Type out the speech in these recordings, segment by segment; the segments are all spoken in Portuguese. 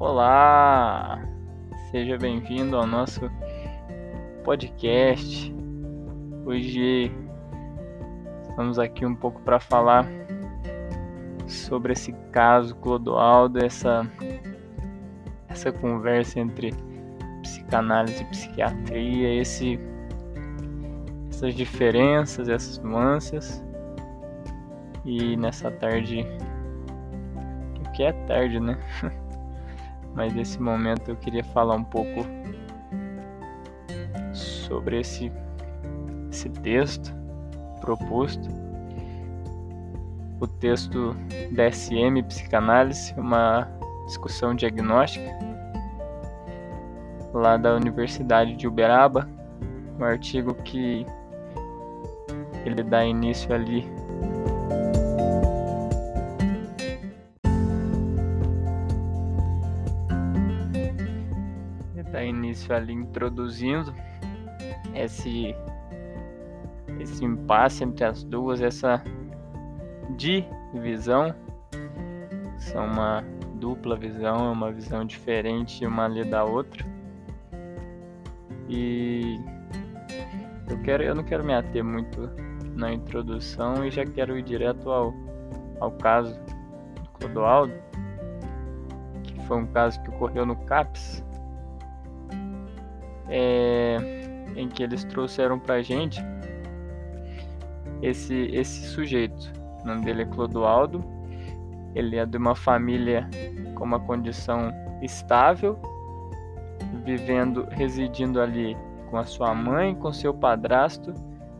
Olá, seja bem-vindo ao nosso podcast. Hoje estamos aqui um pouco para falar sobre esse caso Clodoaldo, essa conversa entre psicanálise e psiquiatria, essas diferenças, essas nuances. E nessa tarde, o que é tarde, né? Mas nesse momento eu queria falar um pouco sobre esse texto proposto, o texto DSM, Psicanálise, uma discussão diagnóstica, lá da Universidade de Uberaba, um artigo que ele dá início ali. Introduzindo esse impasse entre as duas, essa divisão, são uma dupla visão, é uma visão diferente uma ali da outra. E eu não quero me ater muito na introdução e já quero ir direto ao caso do Clodoaldo, que foi um caso que ocorreu no CAPS, em que eles trouxeram pra gente esse sujeito. O nome dele é Clodoaldo. Ele é de uma família com uma condição estável, residindo ali com a sua mãe, com seu padrasto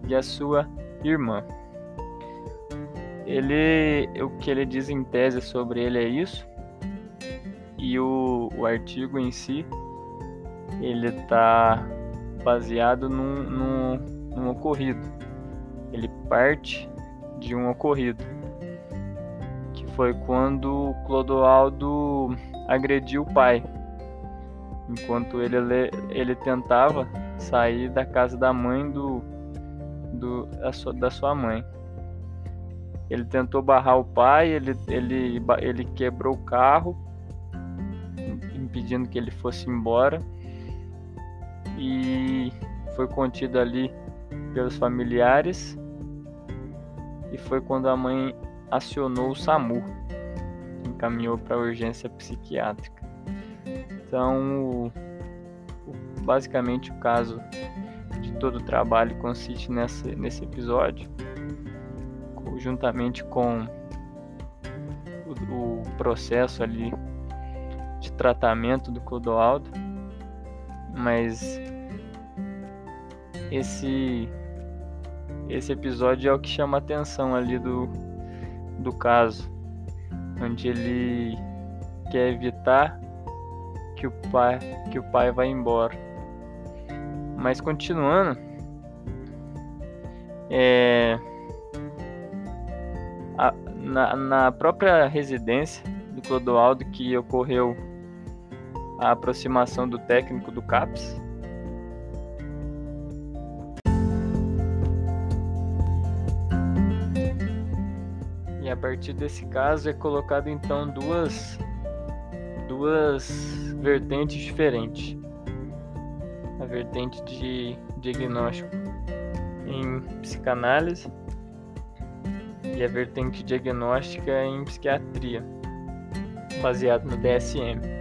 e a sua irmã. O que ele diz em tese sobre ele é isso. E o artigo em si, ele está baseado num ocorrido. Ele parte de um ocorrido, que foi quando Clodoaldo agrediu o pai, enquanto ele tentava sair da casa da mãe da sua mãe. Ele tentou barrar o pai, ele quebrou o carro, impedindo que ele fosse embora. E foi contido ali pelos familiares, e foi quando a mãe acionou o SAMU, encaminhou para a urgência psiquiátrica. Então, basicamente o caso de todo o trabalho consiste nesse episódio, juntamente com o processo ali de tratamento do Clodoaldo. Mas esse episódio é o que chama a atenção ali do caso, onde ele quer evitar que o pai vá embora. Mas continuando, na própria residência do Clodoaldo que ocorreu a aproximação do técnico do CAPS. E a partir desse caso é colocado então duas vertentes diferentes. A vertente de diagnóstico em psicanálise e a vertente diagnóstica em psiquiatria, baseado no DSM.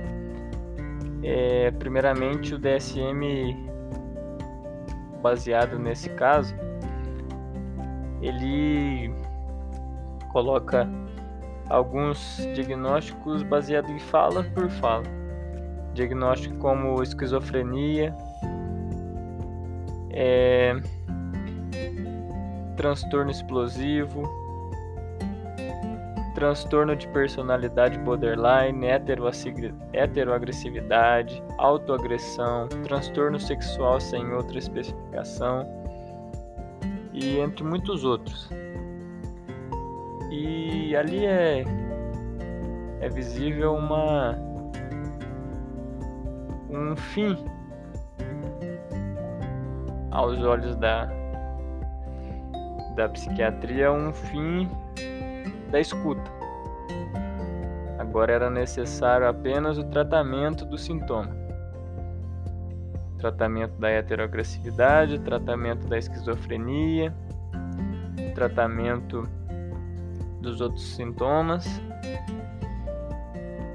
Primeiramente, o DSM, baseado nesse caso, ele coloca alguns diagnósticos baseados em fala por fala. Diagnóstico como esquizofrenia, transtorno explosivo, transtorno de personalidade borderline, heteroagressividade, autoagressão, transtorno sexual sem outra especificação, e entre muitos outros. E ali é visível um fim aos olhos da psiquiatria, um fim da escuta. A Agora era necessário apenas o tratamento do sintoma. Tratamento da heteroagressividade, tratamento da esquizofrenia, tratamento dos outros sintomas.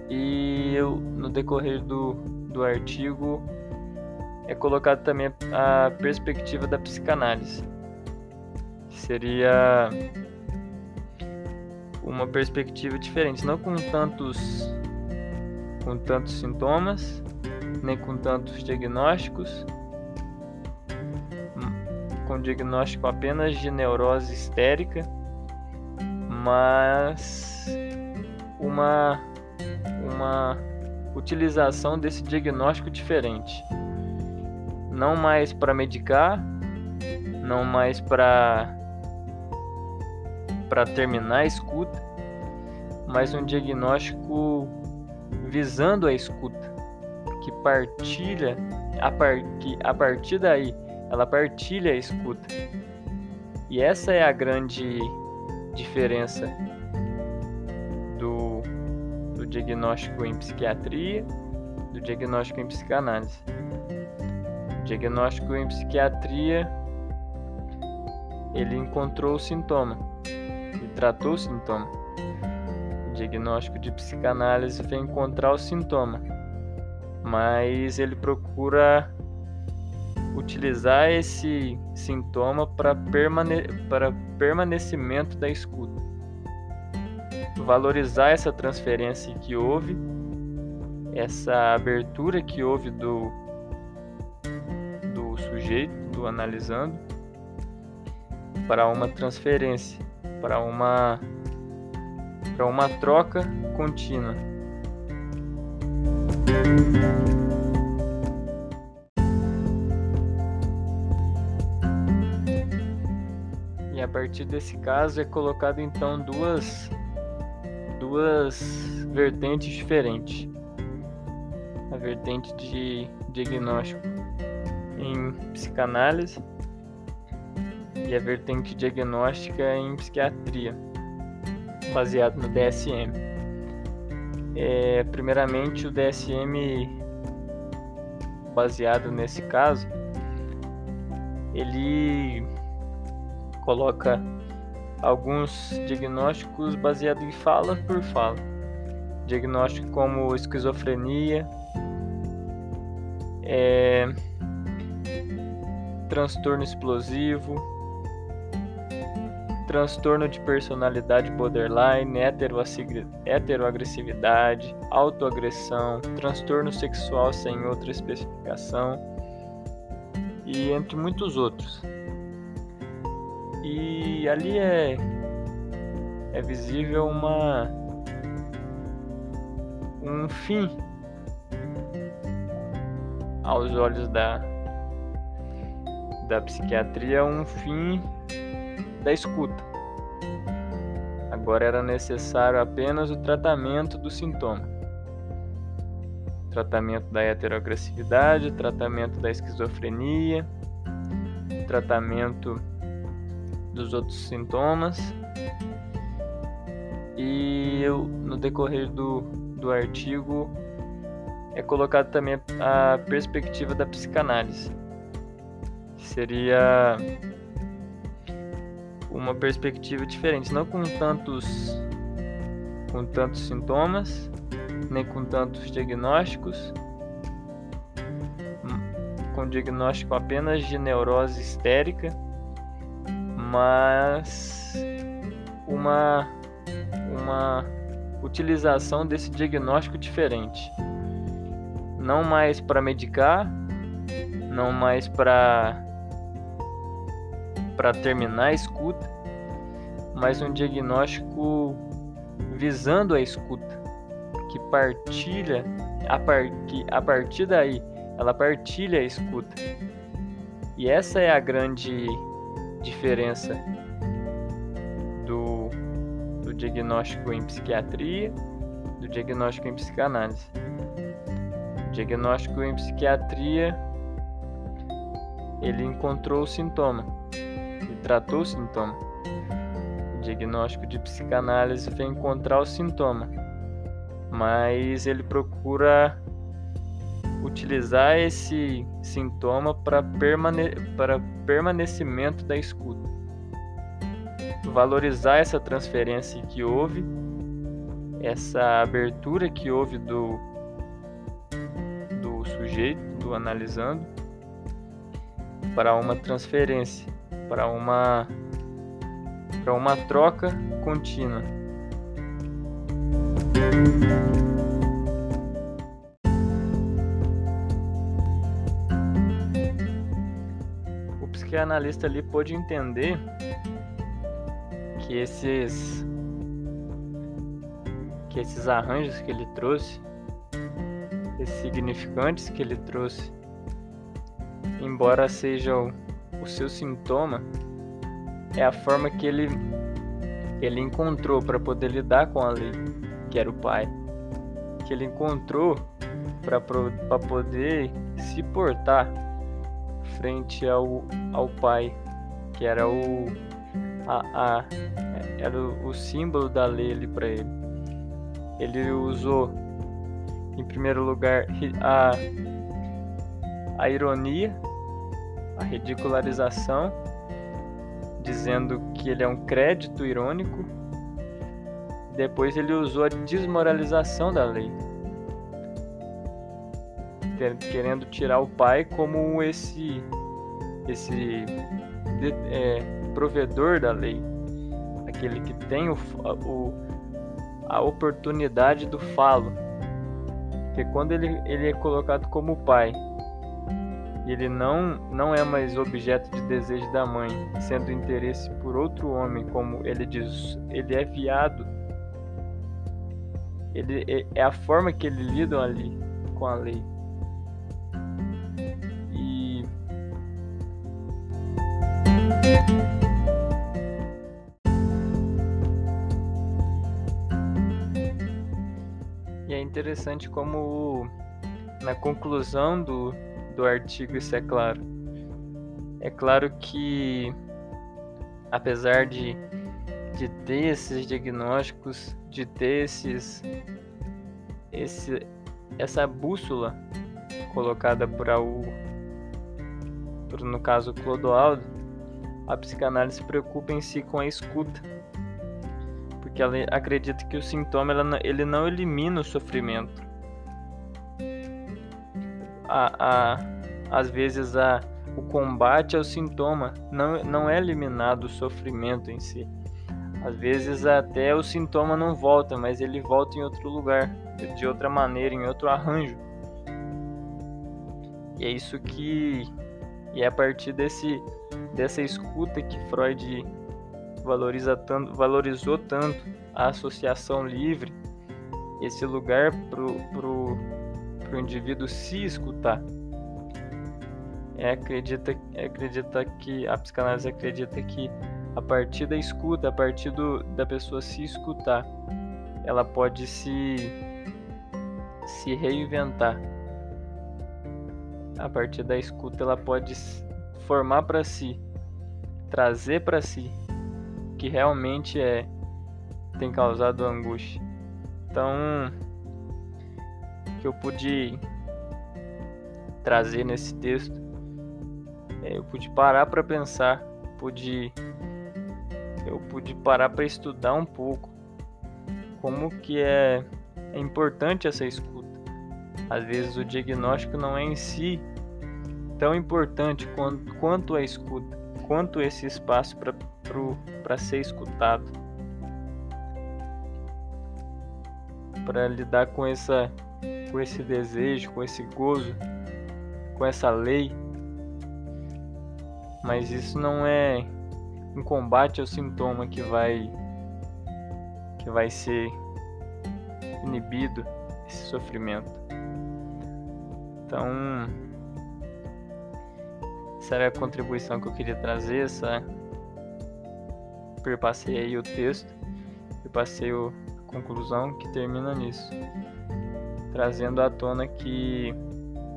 E eu, no decorrer do artigo, é colocado também a perspectiva da psicanálise, que seria uma perspectiva diferente, não com tantos sintomas, nem com tantos diagnósticos, com diagnóstico apenas de neurose histérica, mas uma utilização desse diagnóstico diferente, não mais para medicar, não mais para terminar a escuta, mas um diagnóstico visando a escuta, que a partir daí ela partilha a escuta. E essa é a grande diferença do diagnóstico em psiquiatria, do diagnóstico em psicanálise. O diagnóstico em psiquiatria, ele encontrou o sintoma e tratou o sintoma. O diagnóstico de psicanálise vem encontrar o sintoma, mas ele procura utilizar esse sintoma para permanecimento da escuta, valorizar essa transferência que houve, essa abertura que houve do sujeito, do analisando, para uma transferência, para uma troca contínua. E a partir desse caso é colocado então duas vertentes diferentes. A vertente de diagnóstico em psicanálise e a vertente diagnóstica em psiquiatria, baseado no DSM. Primeiramente, o DSM, baseado nesse caso, ele coloca alguns diagnósticos baseados em fala por fala. Diagnóstico como esquizofrenia, transtorno explosivo, transtorno de personalidade borderline, heteroagressividade, autoagressão, transtorno sexual sem outra especificação e entre muitos outros. E ali é visível um fim aos olhos da psiquiatria, um fim da escuta. Agora era necessário apenas o tratamento do sintoma. Tratamento da heteroagressividade, tratamento da esquizofrenia, tratamento dos outros sintomas. E eu, no decorrer do artigo, é colocado também a perspectiva da psicanálise, que seria uma perspectiva diferente, não com tantos sintomas, nem com tantos diagnósticos, com diagnóstico apenas de neurose histérica, mas uma utilização desse diagnóstico diferente, não mais para medicar, não mais para terminar a escuta, mas um diagnóstico visando a escuta, que a partir daí ela partilha a escuta. E essa é a grande diferença do diagnóstico em psiquiatria, do diagnóstico em psicanálise. O diagnóstico em psiquiatria, ele encontrou o sintoma e tratou o sintoma. O diagnóstico de psicanálise vem encontrar o sintoma, mas ele procura utilizar esse sintoma para permanecimento da escuta, valorizar essa transferência que houve, essa abertura que houve do sujeito, do analisando, para uma transferência, para uma troca contínua. O psicanalista ali pôde entender que esses arranjos que ele trouxe, esses significantes que ele trouxe, embora seja o seu sintoma, é a forma que ele encontrou para poder lidar com a lei, que era o pai, que ele encontrou para poder se portar frente ao pai, que era o símbolo da lei ali para ele. Ele usou, em primeiro lugar, a ironia, a ridicularização, dizendo que ele é um crédito irônico. Depois ele usou a desmoralização da lei, querendo tirar o pai como esse provedor da lei, aquele que tem a oportunidade do falo, porque quando ele é colocado como pai, ele não é mais objeto de desejo da mãe, sendo interesse por outro homem, como ele diz, ele é viado. É a forma que ele lida ali com a lei. E é interessante como na conclusão do artigo isso é claro. É claro que, apesar de ter esses diagnósticos, de ter essa bússola colocada no caso Clodoaldo, a psicanálise se preocupa em si com a escuta, porque ela acredita que o sintoma ele não elimina o sofrimento. Às vezes o combate ao sintoma não é eliminado o sofrimento em si. Às vezes até o sintoma não volta, mas ele volta em outro lugar, de outra maneira, em outro arranjo. E é isso e é a partir dessa escuta que Freud valorizou tanto a associação livre, esse lugar para o indivíduo se escutar. A psicanálise acredita que a partir da escuta, a partir da pessoa se escutar, ela pode se reinventar. A partir da escuta, ela pode formar para si, trazer para si o que realmente tem causado angústia. Então, que eu pude trazer nesse texto, eu pude parar para pensar, eu pude parar para estudar um pouco como que é importante essa escuta. Às vezes o diagnóstico não é em si tão importante quanto a escuta, quanto esse espaço para ser escutado, para lidar com com esse desejo, com esse gozo, com essa lei. Mas isso não é um combate ao sintoma que vai ser inibido, esse sofrimento. Então, essa era a contribuição que eu queria trazer. Perpassei aí o texto, perpassei a conclusão que termina nisso, trazendo à tona que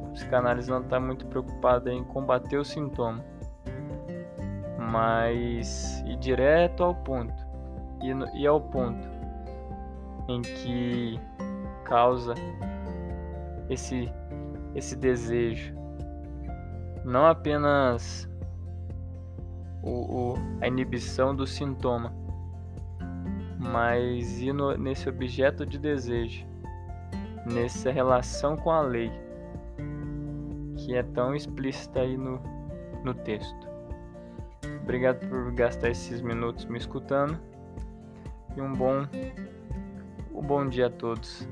a psicanálise não está muito preocupada em combater o sintoma, mas ir direto ao ponto, em que causa esse desejo. Não apenas a inibição do sintoma, mas ir nesse objeto de desejo, nessa relação com a lei, que é tão explícita aí no texto. Obrigado por gastar esses minutos me escutando e um bom dia a todos.